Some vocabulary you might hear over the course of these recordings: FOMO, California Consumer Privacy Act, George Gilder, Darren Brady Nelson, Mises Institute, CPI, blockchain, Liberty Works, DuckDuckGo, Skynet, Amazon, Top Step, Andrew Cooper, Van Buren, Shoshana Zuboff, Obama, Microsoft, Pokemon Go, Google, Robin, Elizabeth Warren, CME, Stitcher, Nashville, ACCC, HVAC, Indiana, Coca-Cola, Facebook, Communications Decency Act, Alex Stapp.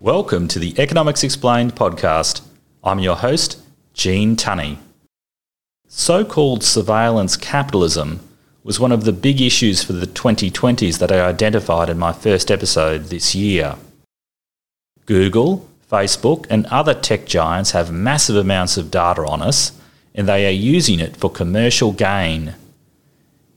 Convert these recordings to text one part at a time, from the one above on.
Welcome to the Economics Explained podcast. I'm your host, Gene Tunney. So-called surveillance capitalism was one of the big issues for the 2020s that I identified in my first episode this year. Google, Facebook and other tech giants have massive amounts of data on us, and they are using it for commercial gain.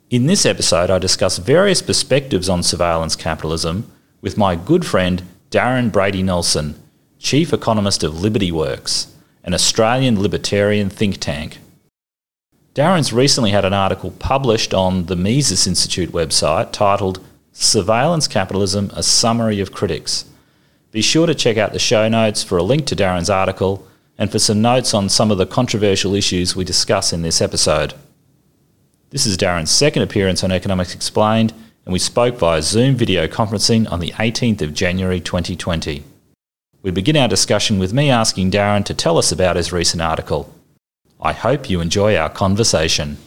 In this episode, I discuss various perspectives on surveillance capitalism with my good friend Darren Brady Nelson, Chief Economist of Liberty Works, an Australian libertarian think tank. Darren's recently had an article published on the Mises Institute website titled "Surveillance Capitalism, a Summary of Critics." Be sure to check out the show notes for a link to Darren's article and for some notes on some of the controversial issues we discuss in this episode. This is Darren's second appearance on Economics Explained, and we spoke via Zoom video conferencing on the 18th of January 2020. We begin our discussion with me asking Darren to tell us about his recent article. I hope you enjoy our conversation.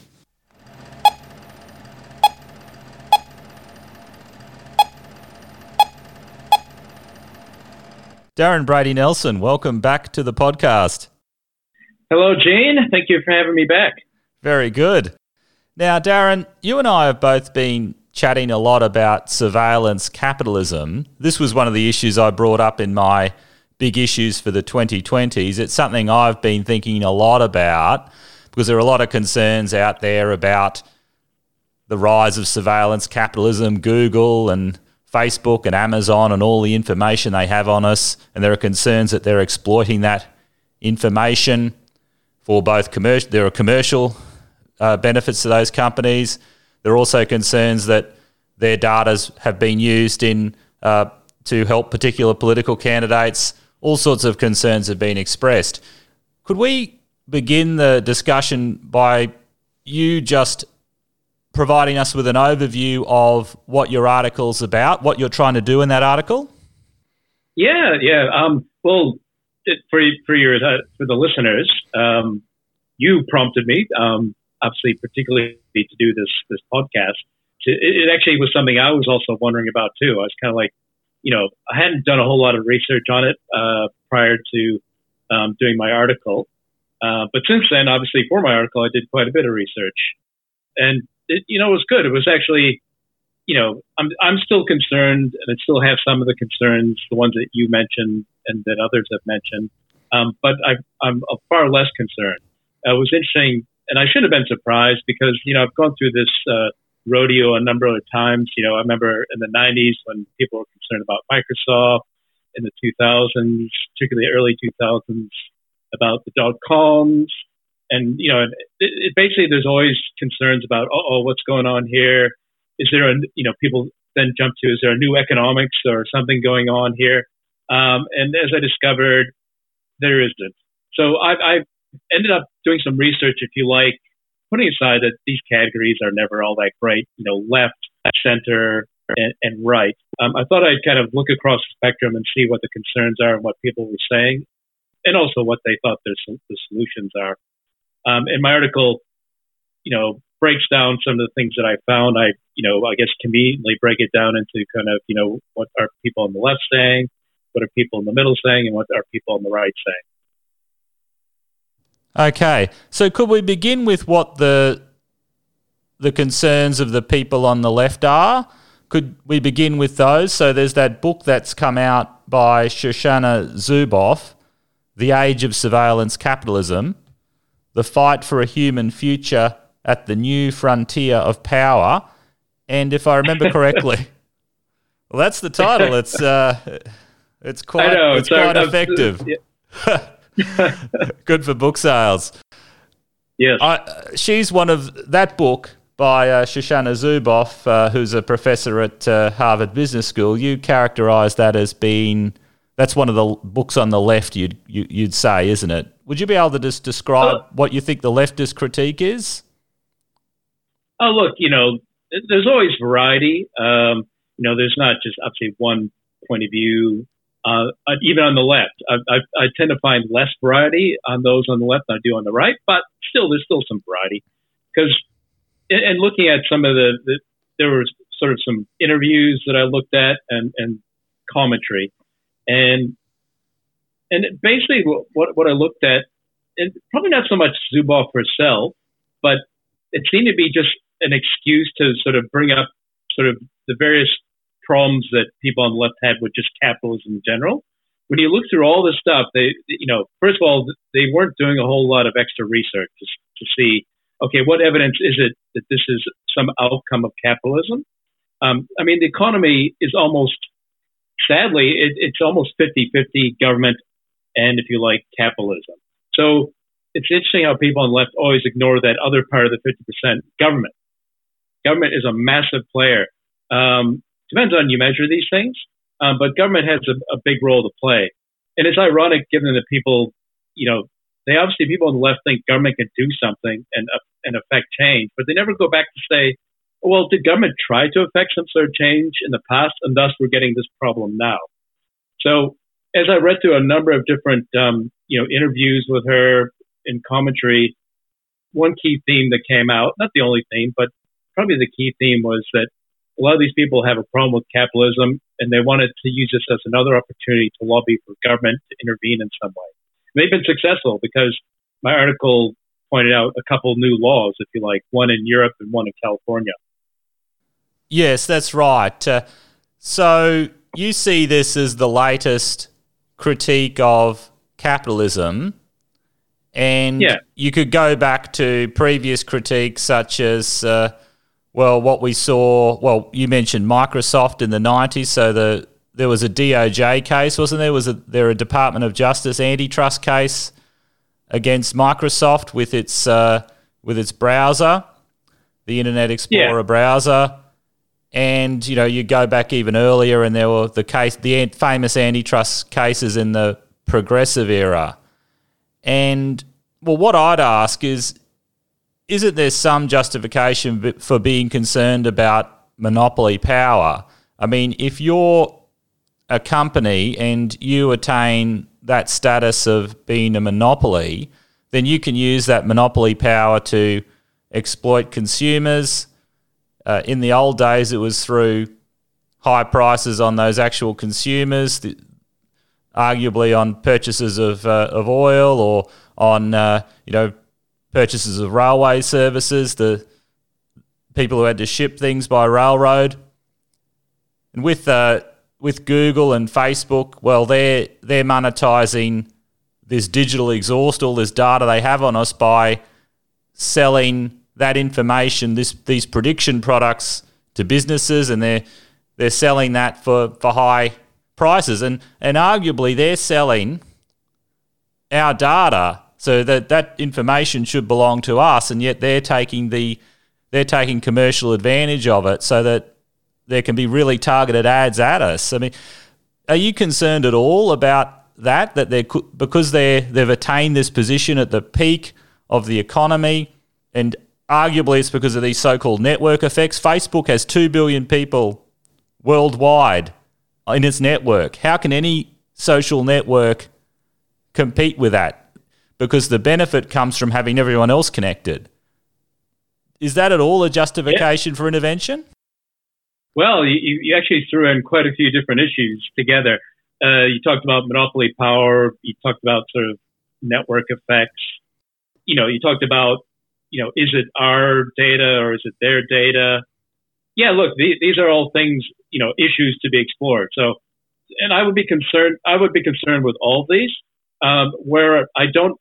Darren Brady Nelson, welcome back to the podcast. Hello, Gene. Thank you for having me back. Very good. Now, Darren, you and I have both been chatting a lot about surveillance capitalism. This was one of the issues I brought up in my big issues for the 2020s. It's something I've been thinking a lot about because there are a lot of concerns out there about the rise of surveillance capitalism, Google and Facebook and Amazon and all the information they have on us, and there are concerns that they're exploiting that information for both commercial. There are commercial benefits to those companies. There are also concerns that their data have been used in to help particular political candidates. All sorts of concerns have been expressed. Could we begin the discussion by you just providing us with an overview of what your article's about, what you're trying to do in that article? Yeah. For the listeners, you prompted me, obviously, particularly to do this podcast. It actually was something I was also wondering about too. I was kind of like, I hadn't done a whole lot of research on it prior to doing my article, but since then, obviously, for my article, I did quite a bit of research, and it was good. It was actually, I'm still concerned, and I still have some of the concerns, the ones that you mentioned and that others have mentioned, but I'm far less concerned. It was interesting, and I should have been surprised because, I've gone through this rodeo a number of times. I remember in the 90s when people were concerned about Microsoft, in the 2000s, particularly early 2000s, about the dot-coms. And, it basically, there's always concerns about, what's going on here? Is there people then jump to, is there a new economics or something going on here? And as I discovered, there isn't. So I've ended up doing some research, if you like, putting aside that these categories are never all that great, left, center, and right. I thought I'd kind of look across the spectrum and see what the concerns are and what people were saying, and also what they thought the solutions are. And my article, breaks down some of the things that I found. I guess conveniently break it down into kind of, what are people on the left saying, what are people in the middle saying, and what are people on the right saying. Okay. So could we begin with what the concerns of the people on the left are? Could we begin with those? So there's that book that's come out by Shoshana Zuboff, The Age of Surveillance Capitalism, The Fight for a Human Future at the New Frontier of Power. And if I remember correctly, well, that's the title. It's quite, effective. Yeah. Good for book sales. Yes. She's one of that book by Shoshana Zuboff, who's a professor at Harvard Business School. You characterize that as being, that's one of the books on the left, you'd say, isn't it? Would you be able to just describe what you think the leftist critique is? Oh, look, there's always variety. There's not just obviously one point of view, even on the left. I tend to find less variety on those on the left than I do on the right, but still, there's still some variety. Because, and looking at some of there were sort of some interviews that I looked at and commentary. And And basically what I looked at, and probably not so much Zuboff herself, but it seemed to be just an excuse to sort of bring up sort of the various problems that people on the left had with just capitalism in general. When you look through all this stuff, they, you know, first of all, they weren't doing a whole lot of extra research to see, okay, what evidence is it that this is some outcome of capitalism? I mean, the economy is almost, sadly, it's almost 50-50 government and, if you like, capitalism. So it's interesting how people on the left always ignore that other part of the 50%, government. Government is a massive player. Depends on you measure these things, but government has a big role to play. And it's ironic given that people, you know, they obviously, people on the left think government can do something and affect change, but they never go back to say, well, did government try to affect some sort of change in the past, and thus we're getting this problem now? So as I read through a number of different, you know, interviews with her and commentary, one key theme that came out, not the only theme, but probably the key theme was that a lot of these people have a problem with capitalism, and they wanted to use this as another opportunity to lobby for government to intervene in some way. They've been successful because my article pointed out a couple new laws, if you like, one in Europe and one in California. Yes, that's right. So you see this as the latest critique of capitalism, and you could go back to previous critiques such as... what we saw, you mentioned Microsoft in the 90s, so there was a DOJ case, wasn't there? Was there a Department of Justice antitrust case against Microsoft with its browser, the Internet Explorer browser? And, you know, you go back even earlier and there were the famous antitrust cases in the progressive era. And, what I'd ask is, isn't there some justification for being concerned about monopoly power? I mean, if you're a company and you attain that status of being a monopoly, then you can use that monopoly power to exploit consumers. In the old days, it was through high prices on those actual consumers, arguably on purchases of oil or on, purchases of railway services, the people who had to ship things by railroad. And with Google and Facebook, they're monetizing this digital exhaust, all this data they have on us, by selling that information, these prediction products, to businesses, and they're selling that for high prices. And arguably they're selling our data. So that information should belong to us, and yet they're taking commercial advantage of it, so that there can be really targeted ads at us. I mean, are you concerned at all about that because they've attained this position at the peak of the economy, and arguably it's because of these so-called network effects? Facebook has 2 billion people worldwide in its network. How can any social network compete with that? Because the benefit comes from having everyone else connected. Is that at all a justification for intervention? Well, you actually threw in quite a few different issues together. You talked about monopoly power. You talked about sort of network effects. You know, you talked about, you know, is it our data or is it their data? Yeah, look, these are all things, you know, issues to be explored. So, and I would be concerned with all these. Where I don't,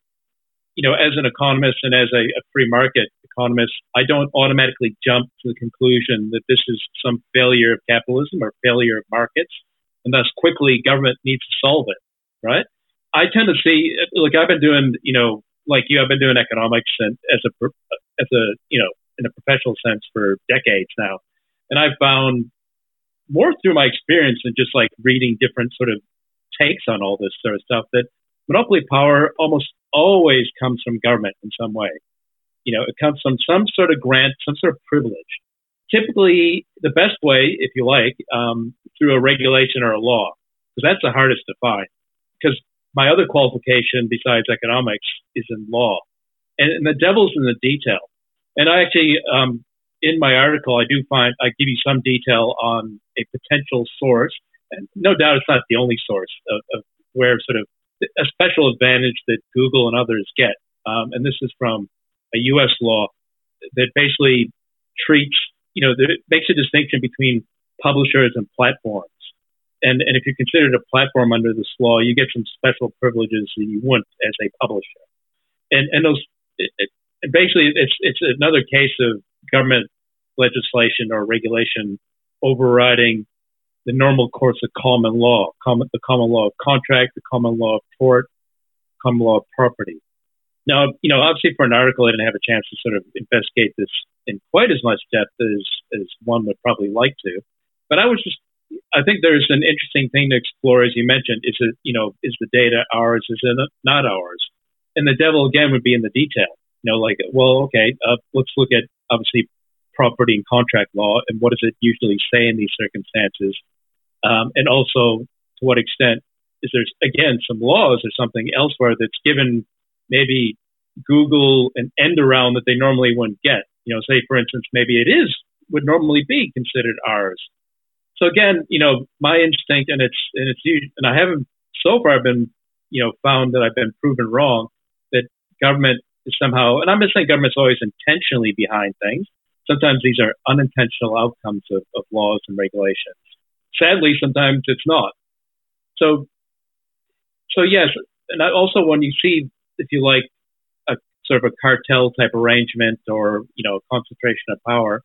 you know, as an economist and as a free market economist, I don't automatically jump to the conclusion that this is some failure of capitalism or failure of markets, and thus quickly government needs to solve it, right? I tend to see, look, I've been doing, you know, like you, I've been doing economics and as a you know, in a professional sense for decades now. And I've found more through my experience and just like reading different sort of takes on all this sort of stuff that monopoly power almost always comes from government in some way. You know, it comes from some sort of grant, some sort of privilege. Typically, the best way, if you like, through a regulation or a law, because that's the hardest to find. Because my other qualification besides economics is in law. And the devil's in the detail. And I actually, in my article, I give you some detail on a potential source. And no doubt it's not the only source of where sort of a special advantage that Google and others get. And this is from a U.S. law that basically treats, you know, that it makes a distinction between publishers and platforms. And if you're considered a platform under this law, you get some special privileges that you wouldn't as a publisher. And those, basically, it's another case of government legislation or regulation overriding the normal course of common law, the common law of contract, the common law of tort, common law of property. Now, you know, obviously for an article, I didn't have a chance to sort of investigate this in quite as much depth as one would probably like to, but I think there's an interesting thing to explore, as you mentioned, is it, you know, is the data ours, is it not ours? And the devil again would be in the detail, you know, like, well, okay, let's look at obviously property and contract law and what does it usually say in these circumstances? And also to what extent is there, again, some laws or something elsewhere that's given maybe Google an end around that they normally wouldn't get, you know, say for instance, maybe it would normally be considered ours. So again, you know, my instinct, and I haven't so far been, you know, found that I've been proven wrong, that government is somehow, and I'm just saying government's always intentionally behind things. Sometimes these are unintentional outcomes of laws and regulations. Sadly, sometimes it's not. So yes, and also when you see, if you like, a sort of a cartel type arrangement or, you know, concentration of power,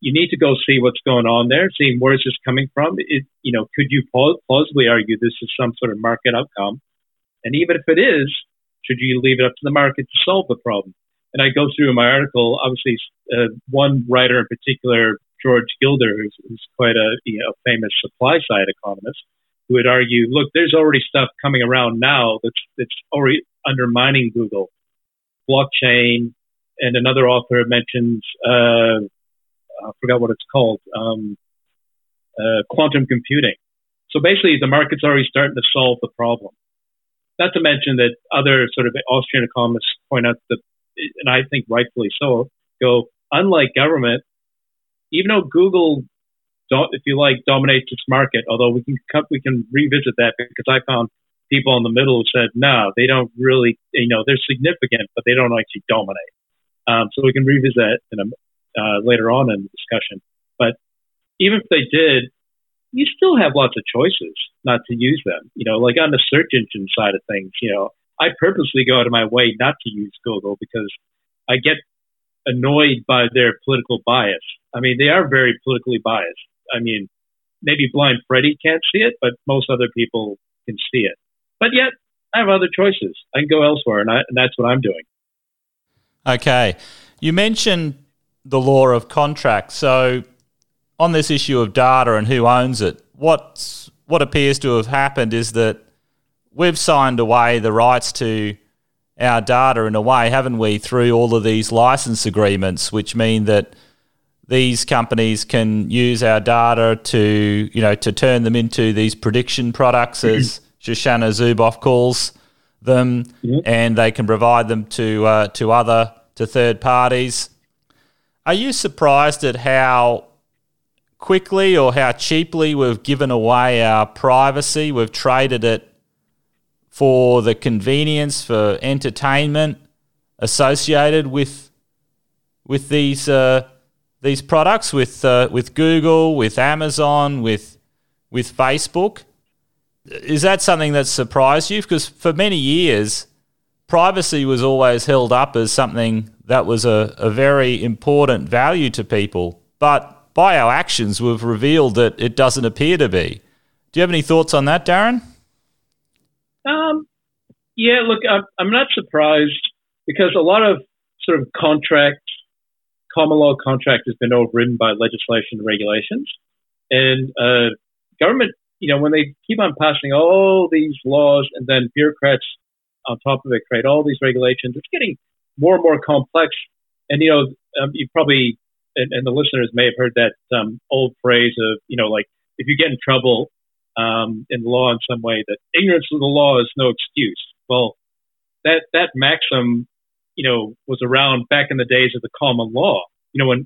you need to go see what's going on there, seeing where is this coming from. You know, could you plausibly argue this is some sort of market outcome? And even if it is, should you leave it up to the market to solve the problem? And I go through in my article, obviously, one writer in particular, George Gilder, who's quite a, you know, famous supply-side economist, who would argue, look, there's already stuff coming around now that's already undermining Google. Blockchain, and another author mentions, I forgot what it's called, quantum computing. So basically, the market's already starting to solve the problem. Not to mention that other sort of Austrian economists point out that, and I think rightfully so, go, unlike government, even though Google, if you like, dominates its market, although we can revisit that because I found people in the middle who said, no, they don't really, you know, they're significant, but they don't actually dominate. So we can revisit that later on in the discussion. But even if they did, you still have lots of choices not to use them. You know, like on the search engine side of things, you know, I purposely go out of my way not to use Google because I get annoyed by their political bias. I mean, they are very politically biased. I mean, maybe Blind Freddy can't see it, but most other people can see it. But yet, I have other choices. I can go elsewhere, and that's what I'm doing. Okay. You mentioned the law of contract. So on this issue of data and who owns it, what appears to have happened is that we've signed away the rights to our data in a way, haven't we, through all of these license agreements, which mean that these companies can use our data to, you know, to turn them into these prediction products, as Shoshana Zuboff calls them, and they can provide them to third parties. Are you surprised at how quickly or how cheaply we've given away our privacy? We've traded it for the convenience, for entertainment associated with these products, with Google, with Amazon, with Facebook. Is that something that surprised you? Because for many years, privacy was always held up as something that was a very important value to people, but by our actions, we've revealed that it doesn't appear to be. Do you have any thoughts on that, Darren? Yeah, look, I'm not surprised because a lot of sort of common law contract has been overridden by legislation and regulations. And government, you know, when they keep on passing all these laws and then bureaucrats on top of it create all these regulations, it's getting more and more complex. And, you know, you probably, and the listeners may have heard that old phrase of, you know, like, if you get in trouble, in law in some way, that ignorance of the law is no excuse. Well, that maxim, you know, was around back in the days of the common law, you know, when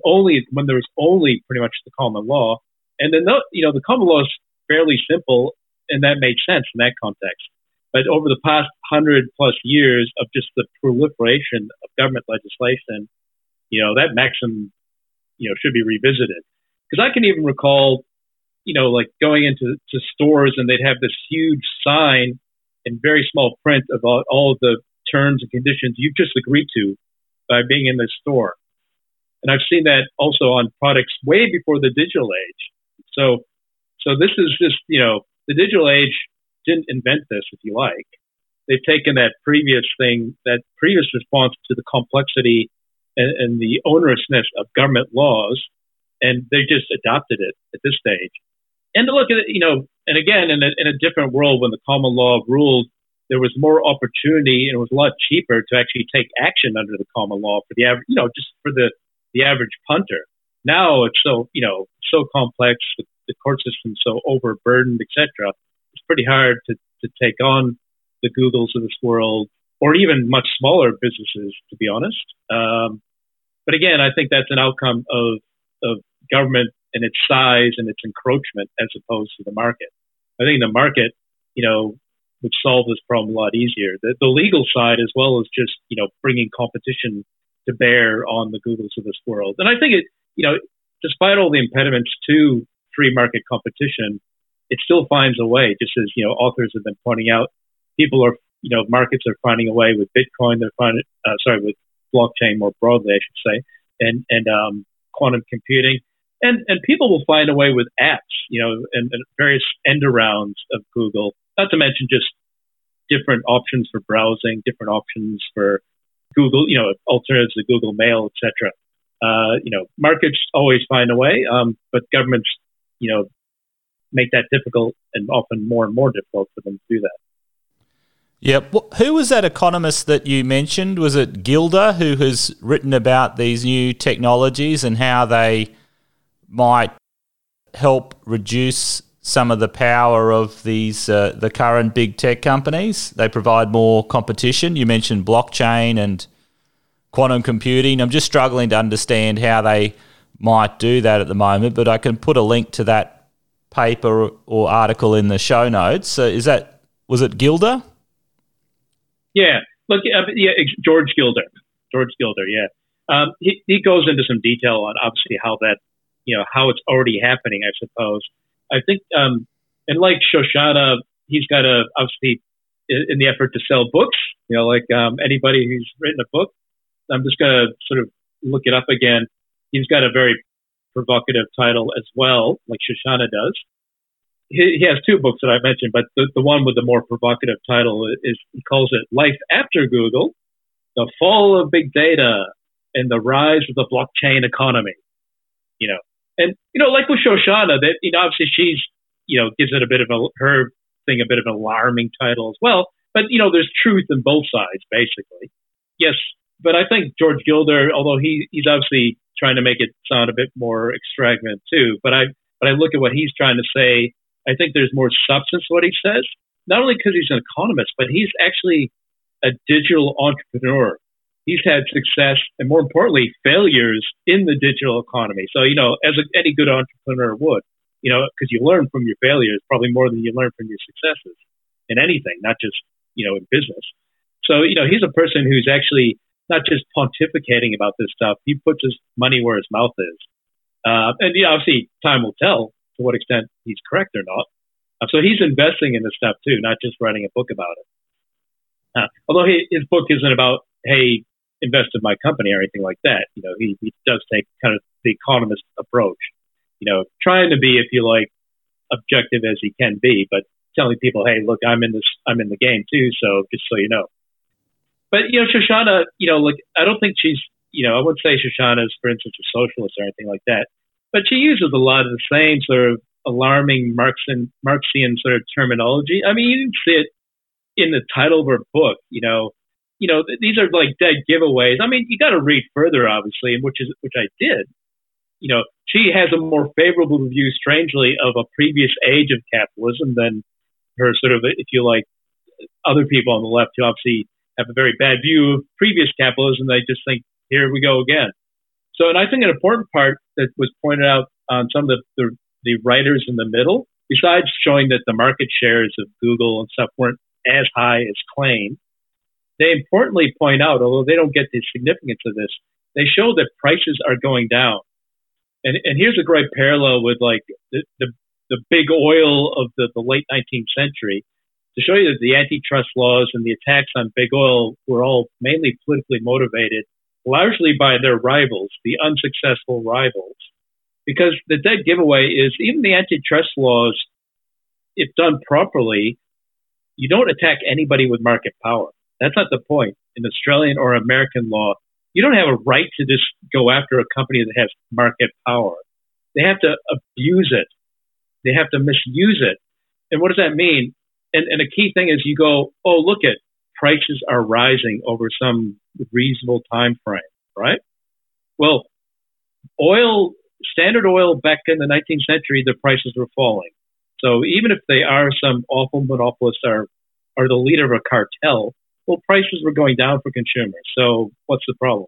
there was only pretty much the common law. And then, the common law is fairly simple, and that made sense in that context. But over the past 100+ years of just the proliferation of government legislation, you know, that maxim, you know, should be revisited. Because I can even recall, you know, like going into to stores and they'd have this huge sign in very small print about all of the terms and conditions you've just agreed to by being in this store. And I've seen that also on products way before the digital age. So this is just, you know, the digital age didn't invent this, if you like. They've taken that previous thing, that previous response to the complexity and the onerousness of government laws, and they just adopted it at this stage. And to look at it, you know, and again, in a different world when the common law ruled, there was more opportunity and it was a lot cheaper to actually take action under the common law for the average, you know, just for the average punter. Now it's so, you know, so complex, the court system's so overburdened, et cetera. It's pretty hard to take on the Googles of this world or even much smaller businesses, to be honest. But again, I think that's an outcome of government and its size and its encroachment as opposed to the market. I think the market, you know, would solve this problem a lot easier. The legal side, as well as just, you know, bringing competition to bear on the Googles of this world. And I think it, you know, despite all the impediments to free market competition, it still finds a way, just as, you know, authors have been pointing out. People are, you know, markets are finding a way with Bitcoin, they're finding, with blockchain more broadly, I should say, and quantum computing. And people will find a way with apps, you know, and various end arounds of Google, not to mention just different options for browsing, different options for Google, you know, alternatives to Google Mail, et cetera. You know, markets always find a way, but governments, you know, make that difficult and often more and more difficult for them to do that. Yeah. Who was that economist that you mentioned? Was it Gilder, who has written about these new technologies and how they might help reduce some of the power of these the current big tech companies? They provide more competition. You mentioned blockchain and quantum computing. I'm just struggling to understand how they might do that at the moment, but I can put a link to that paper or article in the show notes. So was it Gilder? Yeah, look, George Gilder. Yeah, he goes into some detail on obviously how that, you know, how it's already happening. I suppose I think, and like Shoshana, he's got a obviously in the effort to sell books. You know, like anybody who's written a book, I'm just gonna sort of look it up again. He's got a very provocative title as well, like Shoshana does. He has two books that I mentioned, but the one with the more provocative title is, he calls it Life After Google, The Fall of Big Data and the Rise of the Blockchain Economy. You know, and, you know, like with Shoshana, that, you know, obviously she's, you know, gives it a bit of an alarming title as well. But, you know, there's truth in both sides, basically. Yes. But I think George Gilder, although he's obviously trying to make it sound a bit more extravagant too, but I look at what he's trying to say. I think there's more substance to what he says, not only because he's an economist, but he's actually a digital entrepreneur. He's had success and, more importantly, failures in the digital economy. So, you know, as any good entrepreneur would, you know, because you learn from your failures probably more than you learn from your successes in anything, not just, you know, in business. So, you know, he's a person who's actually not just pontificating about this stuff. He puts his money where his mouth is. And, you know, obviously, time will tell to what extent he's correct or not. So he's investing in this stuff too, not just writing a book about it. Although his book isn't about, hey, invest in my company or anything like that. You know, he does take kind of the economist approach, you know, trying to be, if you like, objective as he can be, but telling people, hey, look, I'm in the game too. So just so you know. But, you know, Shoshana, you know, like, I don't think she's, you know, I wouldn't say Shoshana's, for instance, a socialist or anything like that. But she uses a lot of the same sort of alarming Marxian sort of terminology. I mean, you can see it in the title of her book, you know. You know, these are like dead giveaways. I mean, you got to read further, obviously, which I did. You know, she has a more favorable view, strangely, of a previous age of capitalism than her sort of, if you like, other people on the left who obviously have a very bad view of previous capitalism. They just think, here we go again. So, and I think an important part that was pointed out on some of the writers in the middle, besides showing that the market shares of Google and stuff weren't as high as claimed. They importantly point out, although they don't get the significance of this, they show that prices are going down. And here's a great parallel with like the big oil of the late 19th century to show you that the antitrust laws and the attacks on big oil were all mainly politically motivated, largely by their rivals, the unsuccessful rivals. Because the dead giveaway is even the antitrust laws, if done properly, you don't attack anybody with market power. That's not the point. In Australian or American law, you don't have a right to just go after a company that has market power. They have to abuse it. They have to misuse it. And what does that mean? And a key thing is you go, oh, look at prices are rising over some reasonable time frame, right? Well, oil, Standard Oil back in the 19th century, the prices were falling. So even if they are some awful monopolists are the leader of a cartel, well, prices were going down for consumers. So what's the problem?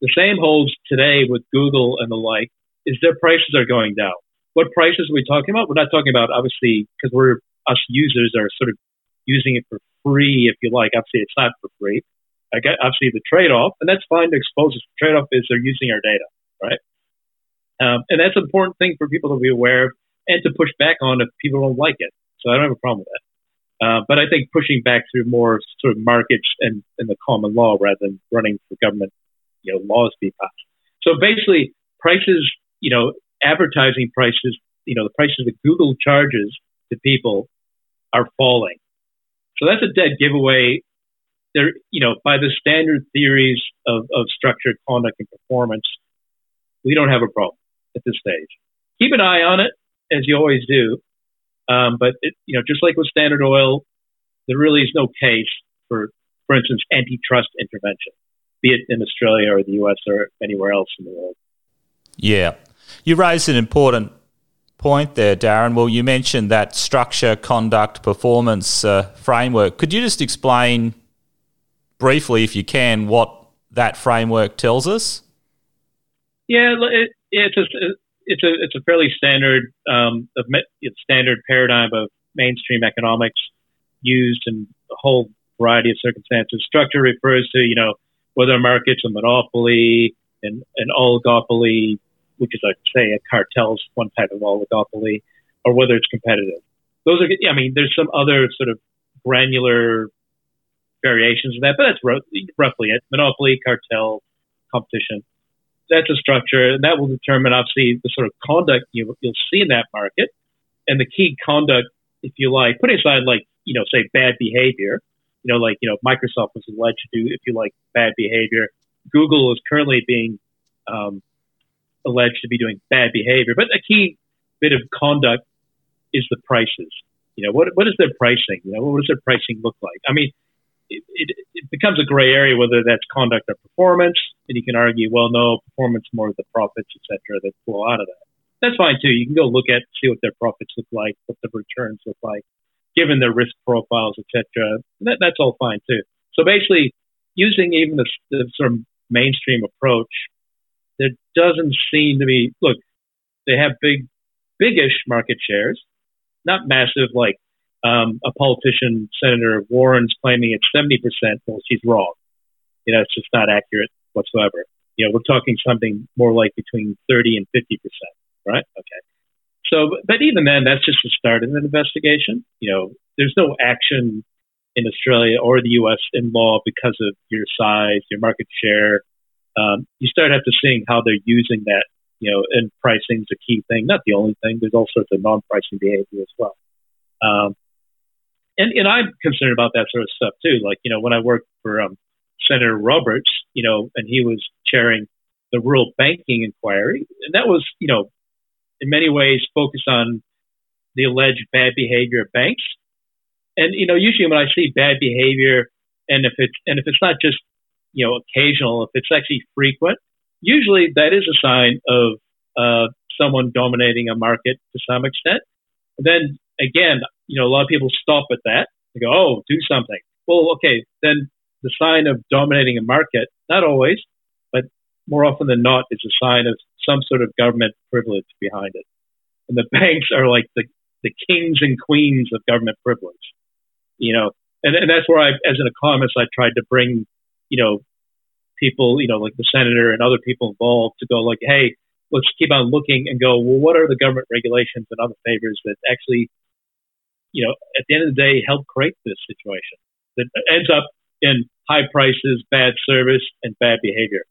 The same holds today with Google and the like, is their prices are going down. What prices are we talking about? We're not talking about, obviously, because us users are sort of using it for free, if you like. Obviously, it's not for free. I got obviously the trade-off, and that's fine to expose us. The trade-off is they're using our data, right? And that's an important thing for people to be aware of and to push back on if people don't like it. So I don't have a problem with that. But I think pushing back through more sort of markets and the common law rather than running for government, laws be passed. So basically, prices, advertising prices, the prices that Google charges to people are falling. So that's a dead giveaway. There, by the standard theories of structure, conduct, and performance, we don't have a problem at this stage. Keep an eye on it, as you always do. But, just like with Standard Oil, there really is no case for instance, antitrust intervention, be it in Australia or the US or anywhere else in the world. Yeah. You raised an important point there, Darren. Well, you mentioned that structure, conduct, performance framework. Could you just explain briefly, if you can, what that framework tells us? Yeah, it's a fairly standard standard paradigm of mainstream economics used in a whole variety of circumstances. Structure refers to whether a market's a monopoly and an oligopoly, which is like say a cartel's one type of oligopoly, or whether it's competitive. Those are there's some other sort of granular variations of that, but that's roughly it: monopoly, cartel, competition. That's a structure, and that will determine, obviously, the sort of conduct you'll see in that market. And the key conduct, if you like, putting aside, say bad behavior, Microsoft was alleged to do, if you like, bad behavior. Google is currently being alleged to be doing bad behavior. But a key bit of conduct is the prices. What is their pricing? What does their pricing look like? It becomes a gray area whether that's conduct or performance, and you can argue, well, no, performance more of the profits, etc., that flow out of that. That's fine too. You can go look at see what their profits look like, what the returns look like, given their risk profiles, etc. That's all fine too. So basically, using even the sort of mainstream approach, there doesn't seem to be. Look, they have big-ish market shares, not massive like. A politician, Senator Warren's claiming it's 70%. Well, she's wrong. It's just not accurate whatsoever. We're talking something more like between 30 and 50%, right? Okay. So, but even then, that's just the start of an investigation. There's no action in Australia or the U.S. in law because of your size, your market share. You start after seeing how they're using that, and pricing's a key thing, not the only thing. There's all sorts of non-pricing behavior as well. And I'm concerned about that sort of stuff too. When I worked for Senator Roberts, and he was chairing the rural banking inquiry, and that was, in many ways focused on the alleged bad behavior of banks. And usually when I see bad behavior, and if it's not just occasional, if it's actually frequent, usually that is a sign of someone dominating a market to some extent. And then again, a lot of people stop at that. They go, oh, do something. Well, okay, then the sign of dominating a market, not always, but more often than not, is a sign of some sort of government privilege behind it. And the banks are like the kings and queens of government privilege. And that's where I, as an economist, I tried to bring, people, like the senator and other people involved to go like, hey, let's keep on looking and go, well, what are the government regulations and other favors that actually, at the end of the day, help create this situation that ends up in high prices, bad service, and bad behavior.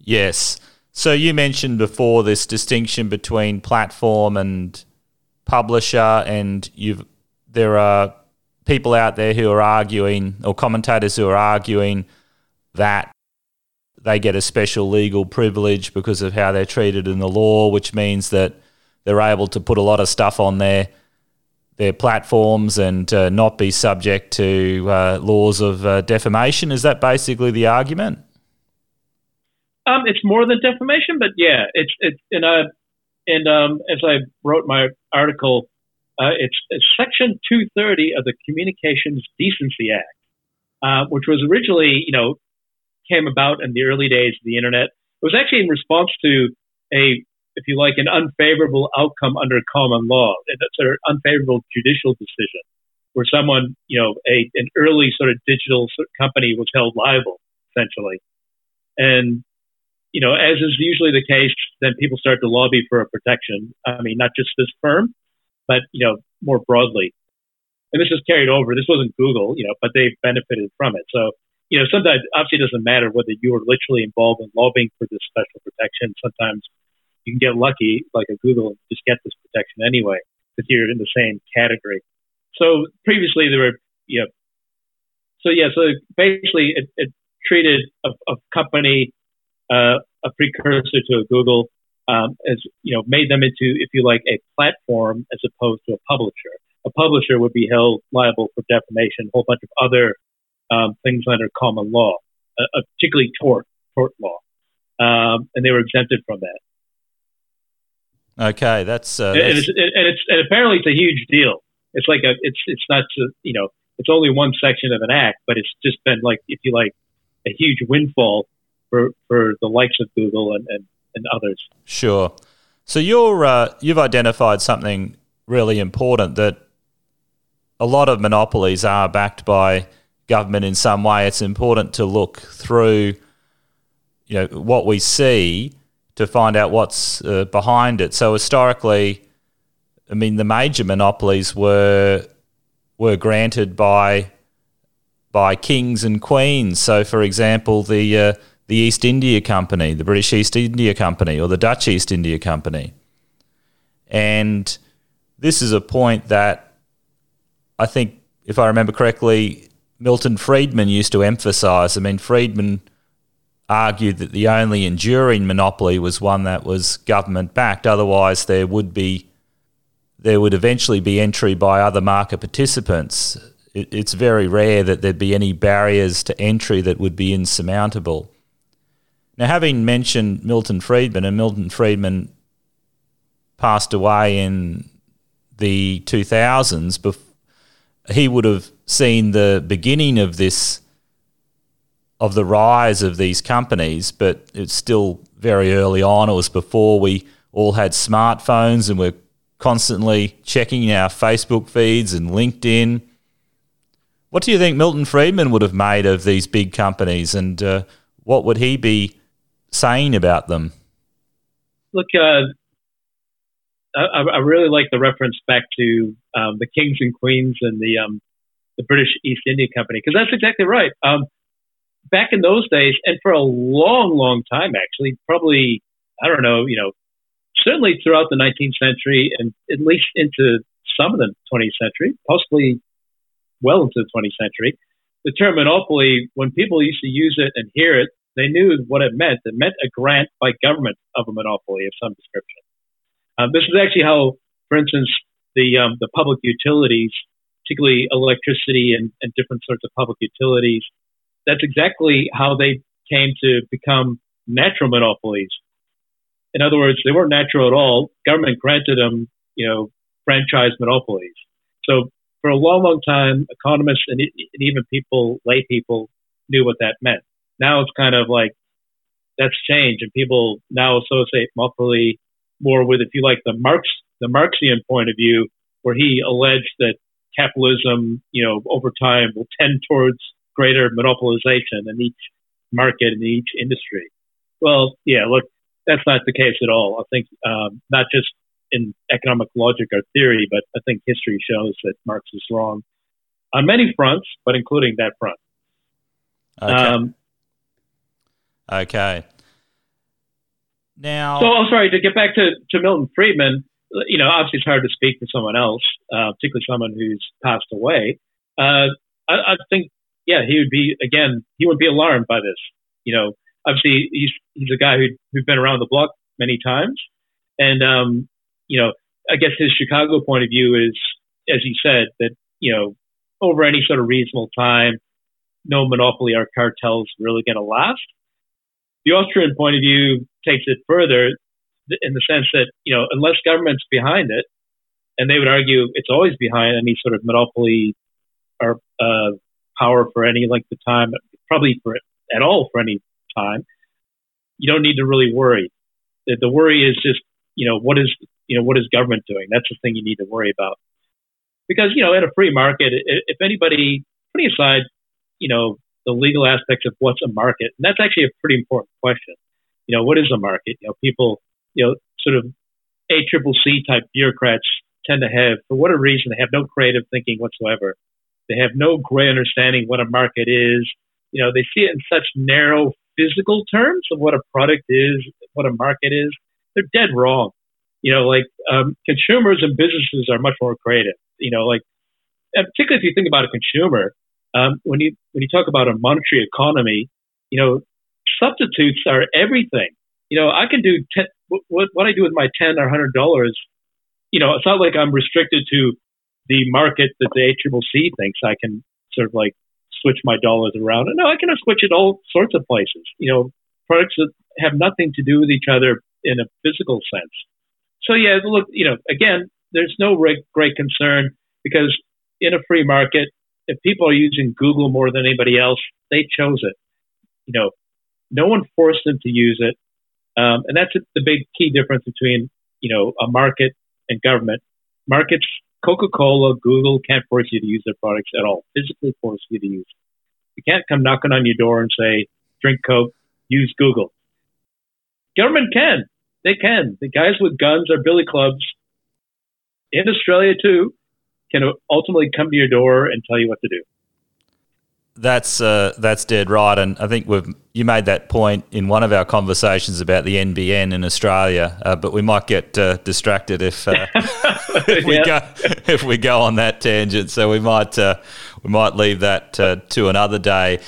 Yes. So you mentioned before this distinction between platform and publisher, and there are people out there who are arguing, or commentators who are arguing, that they get a special legal privilege because of how they're treated in the law, which means that they're able to put a lot of stuff on their platforms and not be subject to laws of defamation. Is that basically the argument? It's more than defamation, but yeah, it's in a, and as I wrote my article, it's Section 230 of the Communications Decency Act, which was originally, came about in the early days of the internet. It was actually in response to an unfavorable outcome under common law, and that's an unfavorable judicial decision where someone, an early sort of digital sort of company was held liable, essentially. And, as is usually the case, then people start to lobby for a protection. I mean, not just this firm, but, more broadly. And this is carried over. This wasn't Google, but they've benefited from it. So, sometimes obviously it doesn't matter whether you are literally involved in lobbying for this special protection. Sometimes you can get lucky, like a Google, and just get this protection anyway, because you're in the same category. So previously there were, so basically it treated a company, a precursor to a Google, as, made them into, if you like, a platform as opposed to a publisher. A publisher would be held liable for defamation, a whole bunch of other things under common law, particularly tort law, and they were exempted from that. Okay, and apparently it's a huge deal. It's like it's not to, it's only one section of an act, but it's just been like, if you like, a huge windfall for the likes of Google and others. Sure. So you've identified something really important, that a lot of monopolies are backed by government in some way. It's important to look through, what we see, to find out what's behind it. So historically, I mean, the major monopolies were granted by kings and queens. So, for example, the East India Company, the British East India Company, or the Dutch East India Company. And this is a point that I think, if I remember correctly, Milton Friedman used to emphasise. I mean, Friedman argued that the only enduring monopoly was one that was government-backed. Otherwise, there would eventually be entry by other market participants. It's very rare that there'd be any barriers to entry that would be insurmountable. Now, having mentioned Milton Friedman, and Milton Friedman passed away in the 2000s, he would have seen the beginning of this, of the rise of these companies, but it's still very early on. It was before we all had smartphones and we're constantly checking our Facebook feeds and LinkedIn. What do you think Milton Friedman would have made of these big companies, and what would he be saying about them? Look, I really like the reference back to the kings and queens and the British East India Company, because that's exactly right. Back in those days, and for a long, long time, actually, probably, I don't know, certainly throughout the 19th century and at least into some of the 20th century, possibly well into the 20th century, the term monopoly, when people used to use it and hear it, they knew what it meant. It meant a grant by government of a monopoly of some description. This is actually how, for instance, the public utilities, particularly electricity and different sorts of public utilities, that's exactly how they came to become natural monopolies. In other words, they weren't natural at all. Government granted them, franchise monopolies. So for a long, long time, economists and even people, lay people, knew what that meant. Now it's kind of like that's changed, and people now associate monopoly more with, if you like, the Marxian point of view, where he alleged that capitalism, over time will tend towards greater monopolization in each market and each industry. Well, yeah, look, that's not the case at all. I think not just in economic logic or theory, but I think history shows that Marx is wrong on many fronts, but including that front. Okay. Okay. Now, so I'm sorry to get back to Milton Friedman. Obviously it's hard to speak for someone else, particularly someone who's passed away. I think, yeah, he would be alarmed by this. Obviously he's a guy who's been around the block many times, and I guess his Chicago point of view is, as he said, that over any sort of reasonable time, no monopoly or cartel is really going to last. The Austrian point of view takes it further in the sense that, unless government's behind it, and they would argue it's always behind any sort of monopoly or power for any length of time, probably for any time, you don't need to really worry. The worry is just, what is government doing? That's the thing you need to worry about. Because, in a free market, if anybody, putting aside, the legal aspects of what's a market, and that's actually a pretty important question. What is a market? People, sort of ACCC type bureaucrats tend to have, for whatever reason, they have no creative thinking whatsoever. They have no great understanding what a market is. They see it in such narrow physical terms of what a product is, what a market is. They're dead wrong. Consumers and businesses are much more creative. And particularly if you think about a consumer, when you talk about a monetary economy, substitutes are everything. I can do what I do with my $10 or $100. It's not like I'm restricted to the market that the ACCC thinks I can sort of like switch my dollars around. No, I can switch it all sorts of places. Products that have nothing to do with each other in a physical sense. So yeah, look, again, there's no great concern, because in a free market, if people are using Google more than anybody else, they chose it. No one forced them to use it. And that's the big key difference between, a market and government. Markets, Coca-Cola, Google can't force you to use their products at all, physically force you to use it. You can't come knocking on your door and say, drink Coke, use Google. Government can. They can. The guys with guns or billy clubs in Australia too can ultimately come to your door and tell you what to do. That's dead right, and I think you made that point in one of our conversations about the NBN in Australia. But we might get distracted if we go on that tangent. So we might leave that to another day.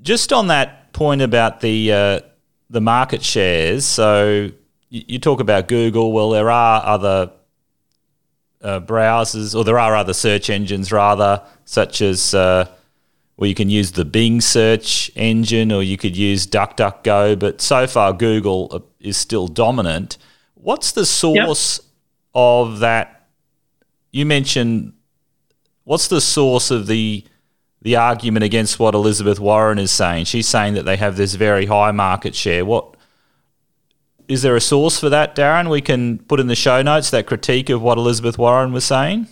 Just on that point about the market shares. So you talk about Google. Well, there are other browsers, or there are other search engines rather, such as you can use the Bing search engine, or you could use DuckDuckGo, but so far Google is still dominant. What's the source of that? You mentioned, what's the source of the argument against what Elizabeth Warren is saying? She's saying that they have this very high market share. Is there a source for that, Darren? We can put in the show notes that critique of what Elizabeth Warren was saying?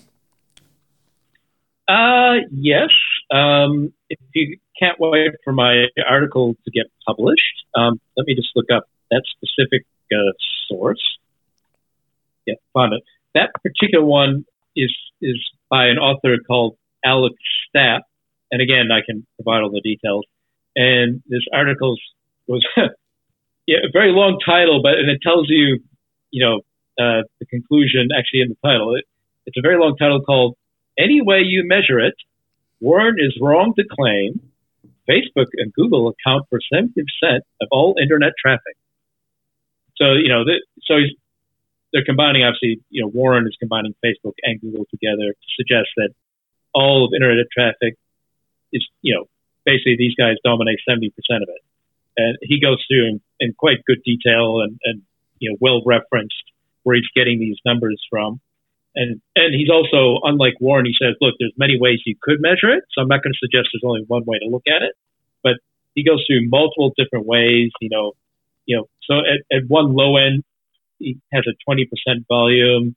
Yes. If you can't wait for my article to get published, let me just look up that specific source. Yeah, found it. That particular one is by an author called Alex Stapp. And again, I can provide all the details. And this article was... Yeah, a very long title, but it tells you, the conclusion actually in the title. It's a very long title called "Any Way You Measure It, Warren is Wrong to Claim Facebook and Google Account for 70% of all internet traffic." So, they're combining, obviously, Warren is combining Facebook and Google together to suggest that all of internet traffic is, basically these guys dominate 70% of it. And he goes through in quite good detail and well-referenced where he's getting these numbers from. And he's also, unlike Warren, he says, look, there's many ways you could measure it, so I'm not going to suggest there's only one way to look at it. But he goes through multiple different ways, So at one low end, he has a 20% volume.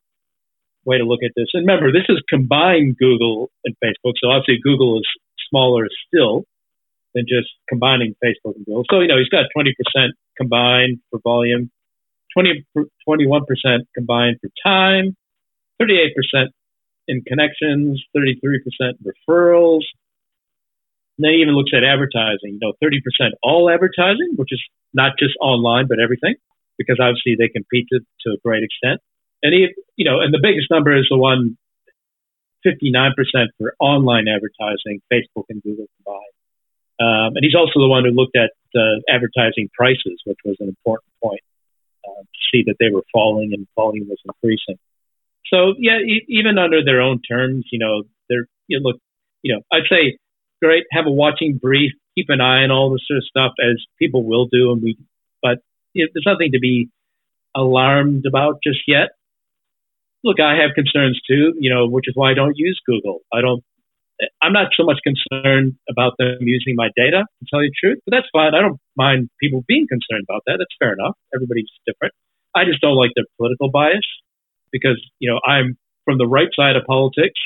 way to look at this. And remember, this is combined Google and Facebook. So obviously Google is smaller still than just combining Facebook and Google. So, you know, he's got 20% combined for volume, 21% combined for time, 38% in connections, 33% referrals. And then he even looks at advertising, you know, 30% all advertising, which is not just online, but everything, because obviously they compete to a great extent. And he, you know, and the biggest number is the one, 59% for online advertising, Facebook and Google combined. And he's also the one who looked at advertising prices, which was an important point to see that they were falling and volume was increasing. So yeah, even under their own terms, you know, they're, you know, look, you know, I'd say, great, have a watching brief, keep an eye on all this sort of stuff as people will do, and we, but you know, there's nothing to be alarmed about just yet. Look, I have concerns too, you know, which is why I don't use Google. I'm not so much concerned about them using my data, to tell you the truth, but that's fine. I don't mind people being concerned about that. That's fair enough. Everybody's different. I just don't like their political bias because, you know, I'm from the right side of politics.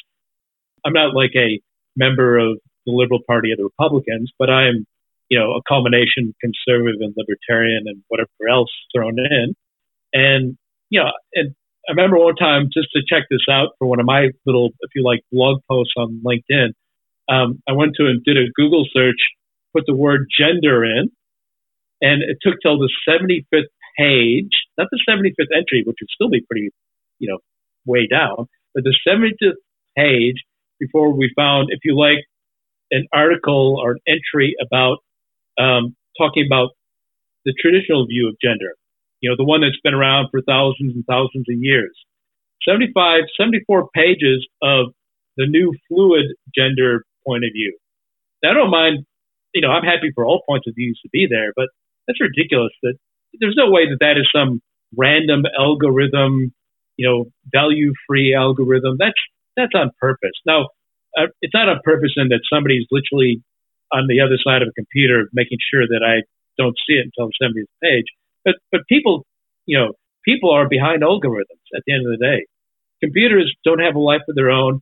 I'm not like a member of the Liberal Party of the Republicans, but I am, you know, a combination conservative and libertarian and whatever else thrown in. And, you know, and I remember one time, just to check this out for one of my little, if you like, blog posts on LinkedIn, I went to and did a Google search, put the word gender in, and it took till the 75th page, not the 75th entry, which would still be pretty, you know, way down, but the 75th page before we found, if you like, an article or an entry about talking about the traditional view of gender, you know, the one that's been around for thousands and thousands of years. 74 pages of the new fluid gender point of view. Now, I don't mind, you know, I'm happy for all points of views to be there, but that's ridiculous. That there's no way that that is some random algorithm, you know, value-free algorithm. That's on purpose. Now, it's not on purpose in that somebody's literally on the other side of a computer making sure that I don't see it until the 70th page. But people, you know, people are behind algorithms at the end of the day. Computers don't have a life of their own.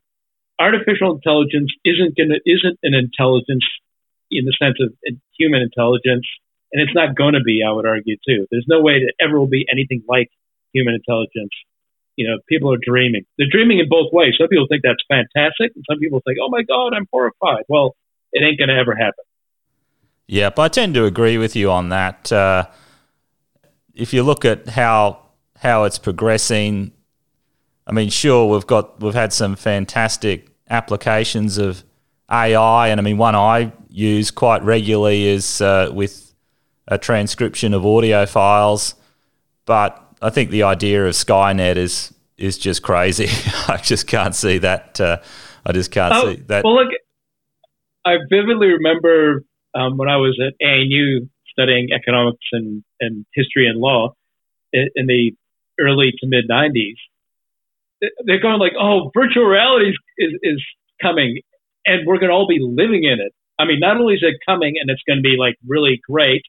Artificial intelligence isn't an intelligence in the sense of human intelligence, and it's not going to be, I would argue, too. There's no way that ever will be anything like human intelligence. You know, people are dreaming. They're dreaming in both ways. Some people think that's fantastic, and some people think, oh, my God, I'm horrified. Well, it ain't going to ever happen. Yeah, but I tend to agree with you on that. If you look at how it's progressing, I mean, sure, we've had some fantastic applications of AI, and I mean, one I use quite regularly is with a transcription of audio files. But I think the idea of Skynet is just crazy. I just can't see that. I just can't see that. Well, look, I vividly remember when I was at ANU studying economics and history and law in the early to mid 90s. They're going like, oh, virtual reality is coming and we're going to all be living in it. I mean, not only is it coming and it's going to be like really great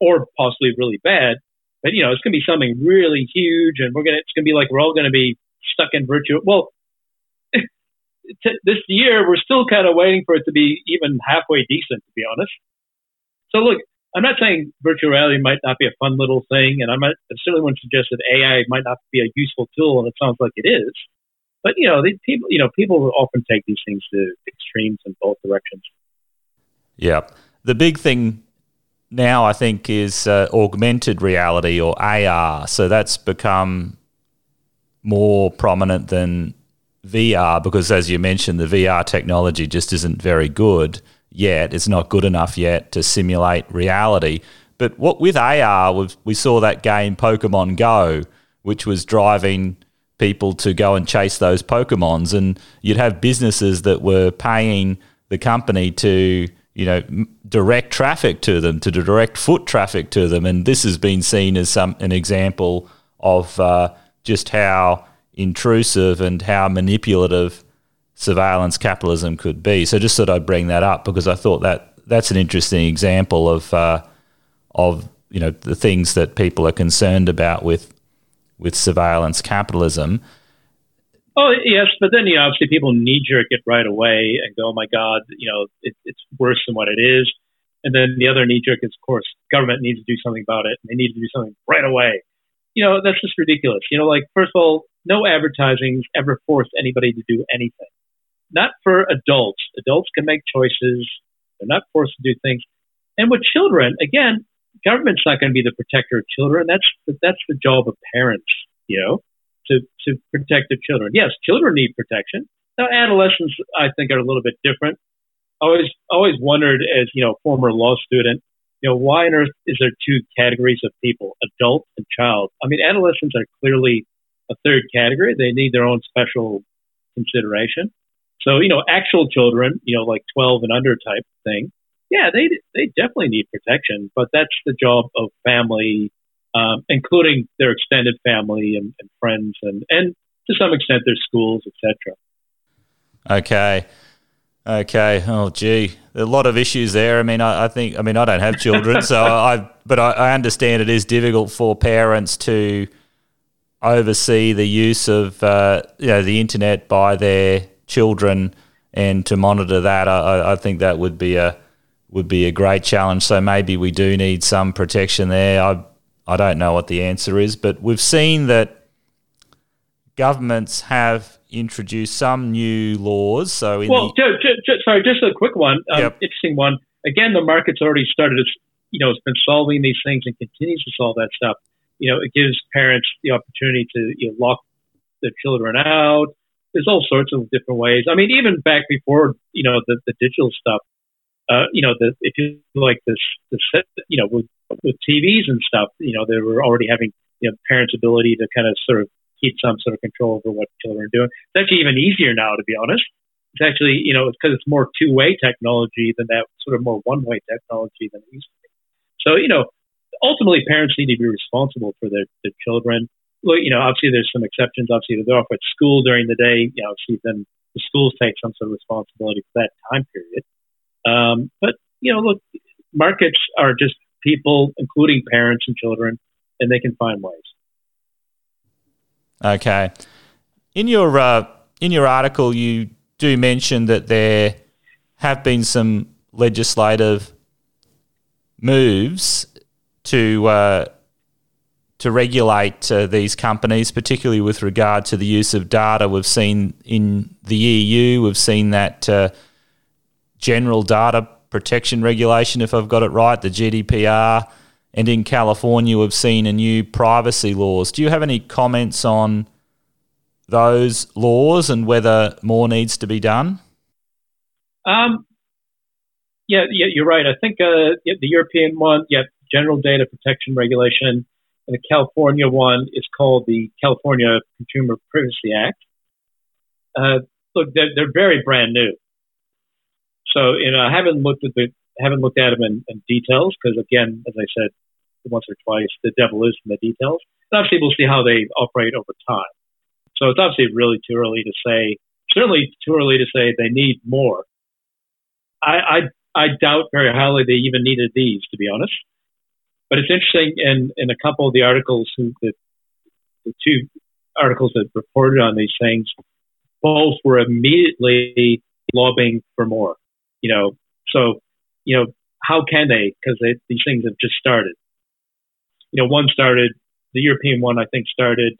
or possibly really bad, but you know, it's going to be something really huge and it's going to be like, we're all going to be stuck in virtual. Well, this year, we're still kind of waiting for it to be even halfway decent, to be honest. So look, I'm not saying virtual reality might not be a fun little thing, and I certainly wouldn't suggest that AI might not be a useful tool, and it sounds like it is. But you know, people will often take these things to extremes in both directions. Yeah, the big thing now I think is augmented reality or AR. So that's become more prominent than VR because, as you mentioned, the VR technology just isn't very good yet. It's not good enough yet to simulate reality. But what with AR, we saw that game Pokemon Go, which was driving people to go and chase those Pokemons, and you'd have businesses that were paying the company to, you know, direct traffic to them, to direct foot traffic to them, and this has been seen as an example of just how intrusive and how manipulative surveillance capitalism could be. So just thought I'd bring that up because I thought that's an interesting example of you know, the things that people are concerned about with surveillance capitalism. Oh, yes, but then, you know, obviously people knee-jerk it right away and go, oh, my God, you know, it's worse than what it is. And then the other knee-jerk is, of course, government needs to do something about it, and they need to do something right away. You know, that's just ridiculous. You know, like, first of all, no advertising's ever forced anybody to do anything. Not for adults. Adults can make choices. They're not forced to do things. And with children, again, government's not going to be the protector of children. That's the job of parents, you know, to protect the children. Yes, children need protection. Now, adolescents, I think, are a little bit different. I always wondered, as, you know, a former law student, you know, why on earth is there two categories of people, adult and child? I mean, adolescents are clearly a third category. They need their own special consideration. So, you know, actual children, you know, like 12 and under type thing, yeah, they definitely need protection, but that's the job of family, including their extended family and friends and to some extent their schools, etc. Okay. Oh, gee, a lot of issues there. I mean, I think I don't have children, so I understand it is difficult for parents to oversee the use of the internet by their children and to monitor that. I think that would be a great challenge. So maybe we do need some protection there. I don't know what the answer is, but we've seen that governments have introduced some new laws. So, just a quick one, interesting one. Again, the market's already started. It's, you know, it's been solving these things and continues to solve that stuff. You know, it gives parents the opportunity to, you know, lock their children out. There's all sorts of different ways. I mean, even back before, you know, the digital stuff. You know, if you like this, you know, with TVs and stuff, you know, they were already having, you know, parents' ability to kind of sort of keep some sort of control over what children are doing. It's actually even easier now, to be honest. It's actually, you know, because it's more two-way technology than that sort of more one-way technology than it used to be. So, you know, ultimately parents need to be responsible for their children. Look, you know, obviously there's some exceptions. Obviously, they're off at school during the day. You know, obviously then the schools take some sort of responsibility for that time period. But, you know, look, markets are just people, including parents and children, and they can find ways. Okay. In your article, you do mention that there have been some legislative moves to regulate these companies, particularly with regard to the use of data. We've seen in the EU, we've seen that General Data Protection Regulation, if I've got it right, the GDPR, and in California we've seen a new privacy laws. Do you have any comments on those laws and whether more needs to be done? Yeah, you're right. I think the European one, General Data Protection Regulation, and the California one is called the California Consumer Privacy Act. Look, they're very brand new. So, you know, I haven't looked at them in details because, again, as I said once or twice, the devil is in the details. And obviously, we'll see how they operate over time. So it's obviously really too early to say. Certainly too early to say they need more. I doubt very highly they even needed these, to be honest. But it's interesting. In a couple of the articles, the two articles that reported on these things, both were immediately lobbying for more. You know, so, you know, how can they? Because these things have just started. You know, one started, the European one, I think, started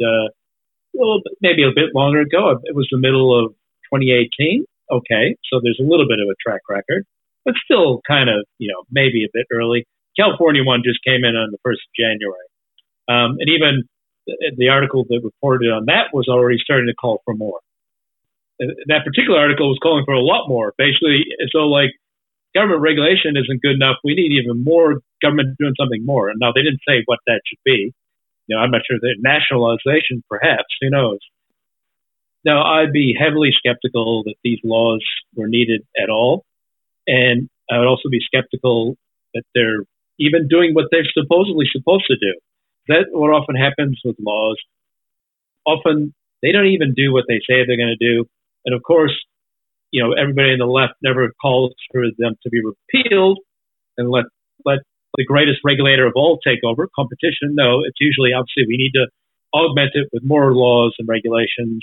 maybe a bit longer ago. It was the middle of 2018. Okay, so there's a little bit of a track record, but still kind of, you know, maybe a bit early. California one just came in on the 1st of January. And even the article that reported on that was already starting to call for more. That particular article was calling for a lot more, basically. So, like, government regulation isn't good enough. We need even more government doing something more. And now they didn't say what that should be. You know, I'm not sure. Nationalization, perhaps. Who knows? Now, I'd be heavily skeptical that these laws were needed at all. And I would also be skeptical that they're even doing what they're supposedly supposed to do. That's what often happens with laws. Often they don't even do what they say they're going to do. And of course, you know, everybody on the left never calls for them to be repealed and let the greatest regulator of all take over, competition. No, it's usually, obviously, we need to augment it with more laws and regulations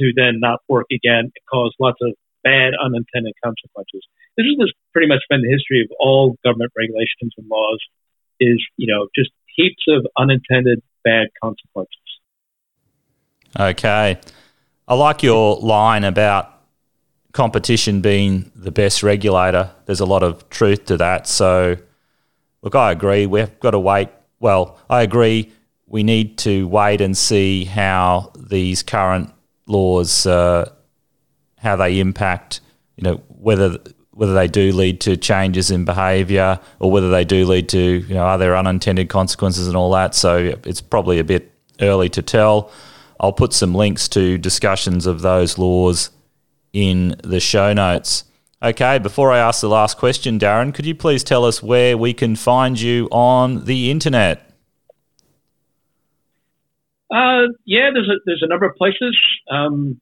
to then not work again and cause lots of bad unintended consequences. This has pretty much been the history of all government regulations and laws, is, you know, just heaps of unintended bad consequences. Okay. I like your line about competition being the best regulator. There's a lot of truth to that. So, look, I agree. We've got to wait. Well, I agree. We need to wait and see how these current laws, how they impact, you know, whether they do lead to changes in behaviour or whether they do lead to, you know, are there unintended consequences and all that. So it's probably a bit early to tell. I'll put some links to discussions of those laws in the show notes. Okay, before I ask the last question, Darren, could you please tell us where we can find you on the internet? Yeah, there's a number of places. One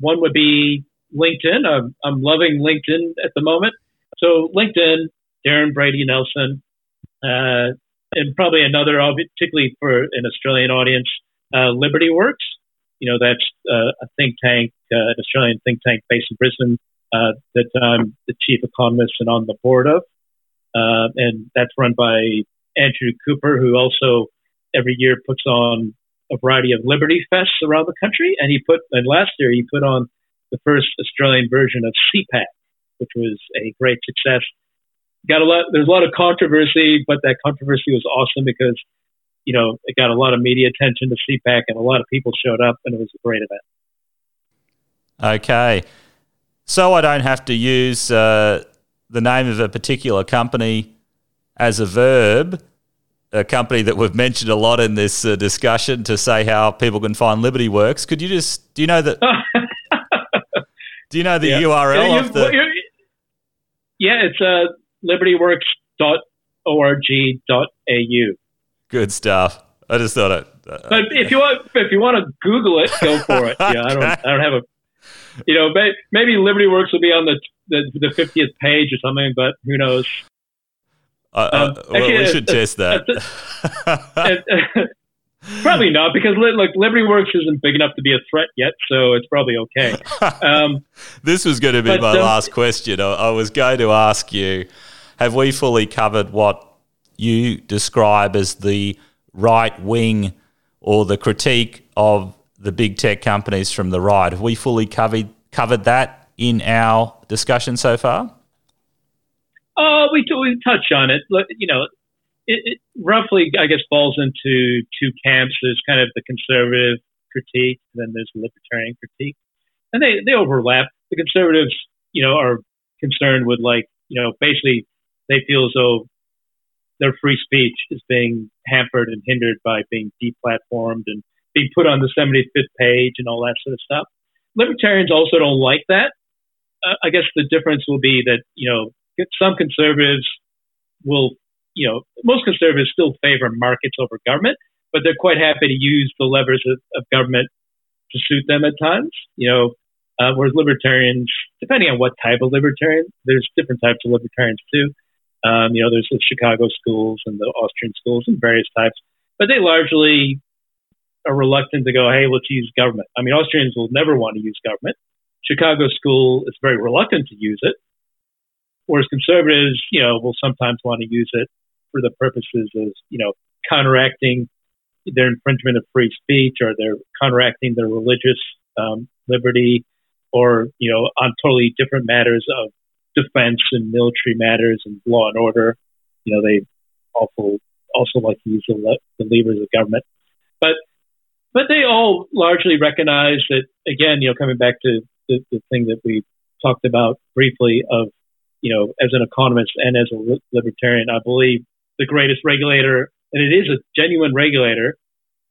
would be LinkedIn. I'm loving LinkedIn at the moment. So LinkedIn, Darren Brady Nelson, and probably another, particularly for an Australian audience, Liberty Works. You know, that's a think tank, an Australian think tank based in Brisbane that I'm the chief economist and on the board of. And that's run by Andrew Cooper, who also every year puts on a variety of Liberty Fests around the country. And last year he put on the first Australian version of CPAC, which was a great success. There's a lot of controversy, but that controversy was awesome because, you know, it got a lot of media attention to CPAC and a lot of people showed up and it was a great event. Okay. So I don't have to use the name of a particular company as a verb, a company that we've mentioned a lot in this discussion, to say how people can find Liberty Works. Could you just, do you know that? Do you know the URL of the? Yeah, it's libertyworks.org.au. Good stuff. I just thought it. But if you want to Google it, go for it. Yeah, I don't have a. You know, maybe Liberty Works will be on the 50th page or something, but who knows? Actually, we should test that. Probably not, because look, Liberty Works isn't big enough to be a threat yet, so it's probably okay. This was going to be my last question. I was going to ask you: have we fully covered what you describe as the right wing or the critique of the big tech companies from the right? Have we fully covered that in our discussion so far? Oh, we touch on it. You know, it roughly, I guess, falls into two camps. There's kind of the conservative critique, and then there's the libertarian critique. And they overlap. The conservatives, you know, are concerned with, like, you know, basically they feel as though their free speech is being hampered and hindered by being deplatformed and being put on the 75th page and all that sort of stuff. Libertarians also don't like that. I guess the difference will be that, you know, some conservatives will, you know, most conservatives still favor markets over government, but they're quite happy to use the levers of government to suit them at times, you know, whereas libertarians, depending on what type of libertarian, there's different types of libertarians too. You know, there's the Chicago schools and the Austrian schools and various types, but they largely are reluctant to go, hey, let's use government. I mean, Austrians will never want to use government. Chicago school is very reluctant to use it, whereas conservatives, you know, will sometimes want to use it for the purposes of, you know, counteracting their infringement of free speech, or they're counteracting their religious liberty, or, you know, on totally different matters of defense and military matters and law and order. You know, they also like to use the levers of government, but they all largely recognize that, again, you know, coming back to the thing that we talked about briefly of, you know, as an economist and as a libertarian, I believe the greatest regulator, and it is a genuine regulator,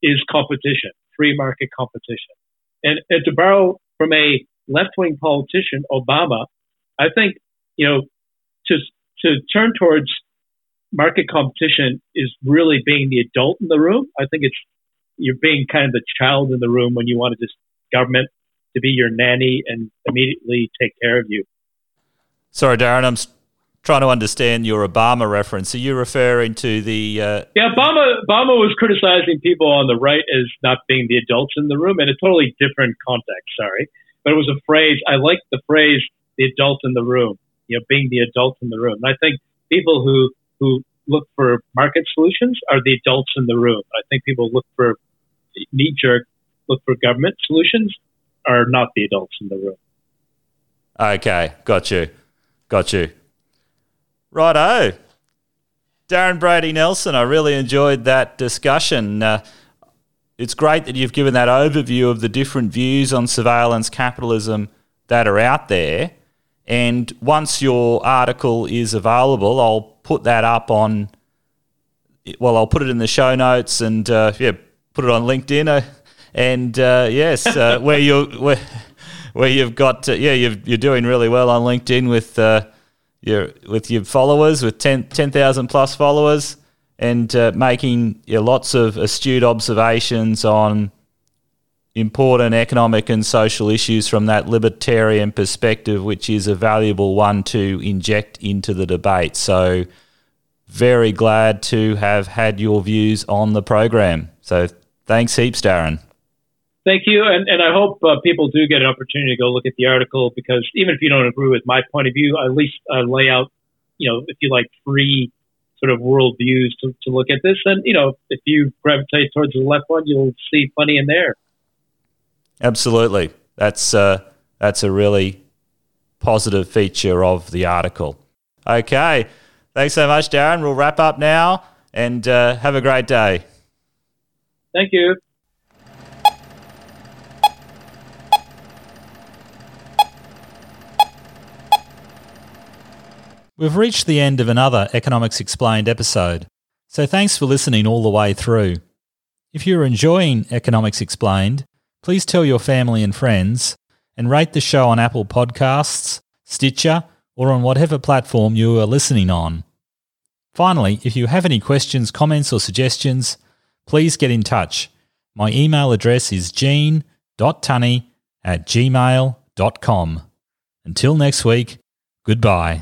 is competition, free market competition. And to borrow from a left-wing politician, Obama, I think, you know, to turn towards market competition is really being the adult in the room. I think you're being kind of the child in the room when you want to just government to be your nanny and immediately take care of you. Sorry, Darren, I'm trying to understand your Obama reference. Are you referring to the... Obama was criticizing people on the right as not being the adults in the room in a totally different context, sorry. But it was a phrase, I like the phrase, the adult in the room, being the adult in the room. And I think people who look for market solutions are the adults in the room. I think people look for knee-jerk, look for government solutions are not the adults in the room. Okay, got you. Righto. Darren Brady Nelson, I really enjoyed that discussion. It's great that you've given that overview of the different views on surveillance capitalism that are out there. And once your article is available, I'll put that up on, well, I'll put it in the show notes and, put it on LinkedIn. You're doing really well on LinkedIn with your followers, with 10,000 plus followers, and making lots of astute observations on important economic and social issues from that libertarian perspective, which is a valuable one to inject into the debate. So very glad to have had your views on the program. So thanks heaps, Darren. Thank you, and I hope people do get an opportunity to go look at the article, because even if you don't agree with my point of view, at least lay out, if you like, free sort of world views to look at this. And, if you gravitate towards the left one, you'll see plenty in there. Absolutely. That's a really positive feature of the article. Okay. Thanks so much, Darren. We'll wrap up now and have a great day. Thank you. We've reached the end of another Economics Explained episode, so thanks for listening all the way through. If you're enjoying Economics Explained, please tell your family and friends and rate the show on Apple Podcasts, Stitcher, or on whatever platform you are listening on. Finally, if you have any questions, comments or suggestions, please get in touch. My email address is gene.tunney@gmail.com. Until next week, goodbye.